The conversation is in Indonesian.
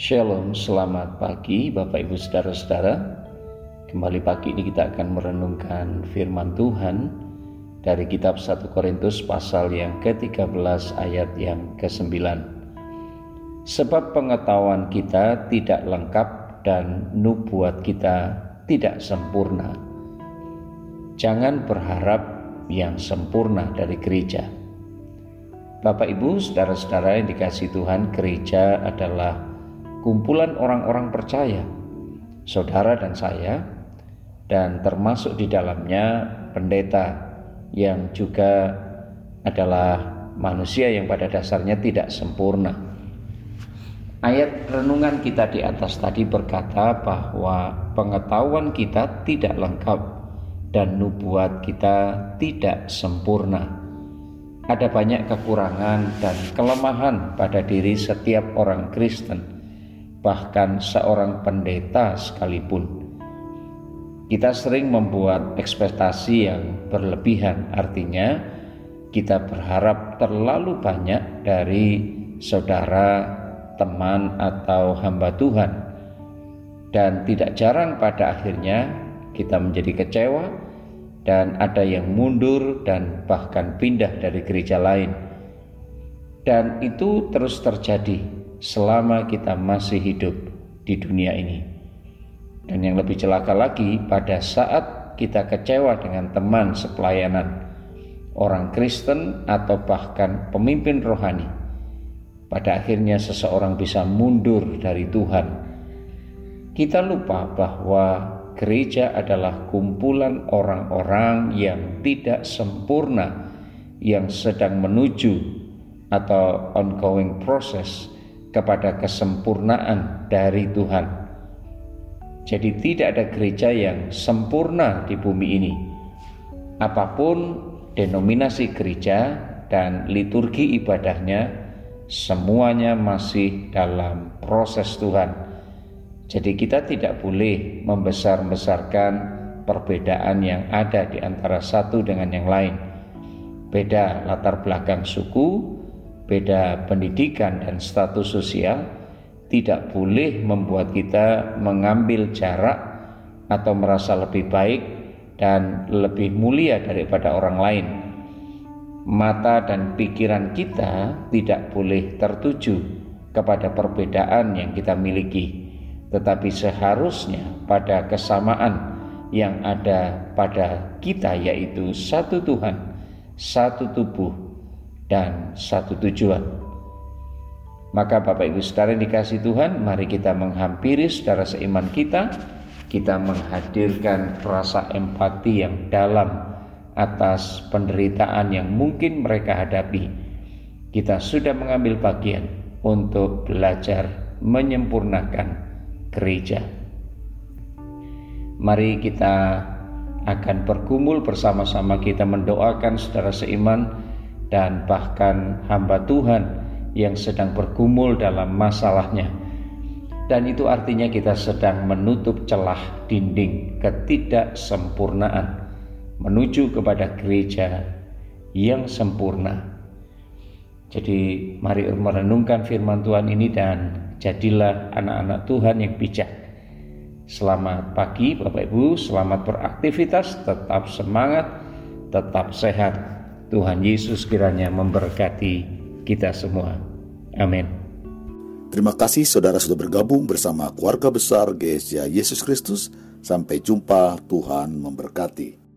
Shalom, selamat pagi Bapak Ibu Saudara-saudara. Kembali pagi ini kita akan merenungkan firman Tuhan dari kitab 1 Korintus pasal yang ke-13 ayat yang ke-9. Sebab pengetahuan kita tidak lengkap dan nubuat kita tidak sempurna. Jangan berharap yang sempurna dari gereja. Bapak Ibu Saudara-saudara yang dikasihi Tuhan, gereja adalah kumpulan orang-orang percaya, saudara dan saya, dan termasuk di dalamnya pendeta yang juga adalah manusia yang pada dasarnya tidak sempurna. Ayat renungan kita di atas tadi berkata bahwa pengetahuan kita tidak lengkap dan nubuat kita tidak sempurna. Ada banyak kekurangan dan kelemahan pada diri setiap orang Kristen, bahkan seorang pendeta sekalipun. Kita sering membuat ekspektasi yang berlebihan, artinya kita berharap terlalu banyak dari saudara, teman, atau hamba Tuhan, dan tidak jarang pada akhirnya kita menjadi kecewa dan ada yang mundur dan bahkan pindah dari gereja lain. Dan itu terus terjadi selama kita masih hidup di dunia ini. Dan yang lebih celaka lagi, pada saat kita kecewa dengan teman sepelayanan, orang Kristen, atau bahkan pemimpin rohani, pada akhirnya seseorang bisa mundur dari Tuhan. Kita lupa bahwa gereja adalah kumpulan orang-orang yang tidak sempurna, yang sedang menuju atau ongoing process kepada kesempurnaan dari Tuhan. Jadi tidak ada gereja yang sempurna di bumi ini. Apapun denominasi gereja dan liturgi ibadahnya, semuanya masih dalam proses Tuhan. Jadi kita tidak boleh membesar-besarkan perbedaan yang ada di antara satu dengan yang lain. Beda latar belakang suku, beda pendidikan dan status sosial tidak boleh membuat kita mengambil jarak atau merasa lebih baik dan lebih mulia daripada orang lain. Mata dan pikiran kita tidak boleh tertuju kepada perbedaan yang kita miliki, tetapi seharusnya pada kesamaan yang ada pada kita, yaitu satu Tuhan, satu tubuh, dan satu tujuan. Maka Bapak Ibu Saudara yang dikasihi Tuhan, mari kita menghampiri saudara seiman kita. Kita menghadirkan rasa empati yang dalam atas penderitaan yang mungkin mereka hadapi. Kita sudah mengambil bagian untuk belajar menyempurnakan gereja. Mari kita akan bergumul bersama-sama, kita mendoakan saudara seiman dan bahkan hamba Tuhan yang sedang bergumul dalam masalahnya. Dan itu artinya kita sedang menutup celah dinding ketidaksempurnaan menuju kepada gereja yang sempurna. Jadi mari merenungkan firman Tuhan ini dan jadilah anak-anak Tuhan yang bijak. Selamat pagi Bapak Ibu, selamat beraktivitas, tetap semangat, tetap sehat. Tuhan Yesus kiranya memberkati kita semua. Amin. Terima kasih saudara sudah bergabung bersama keluarga besar GSJ Yesus Kristus. Sampai jumpa, Tuhan memberkati.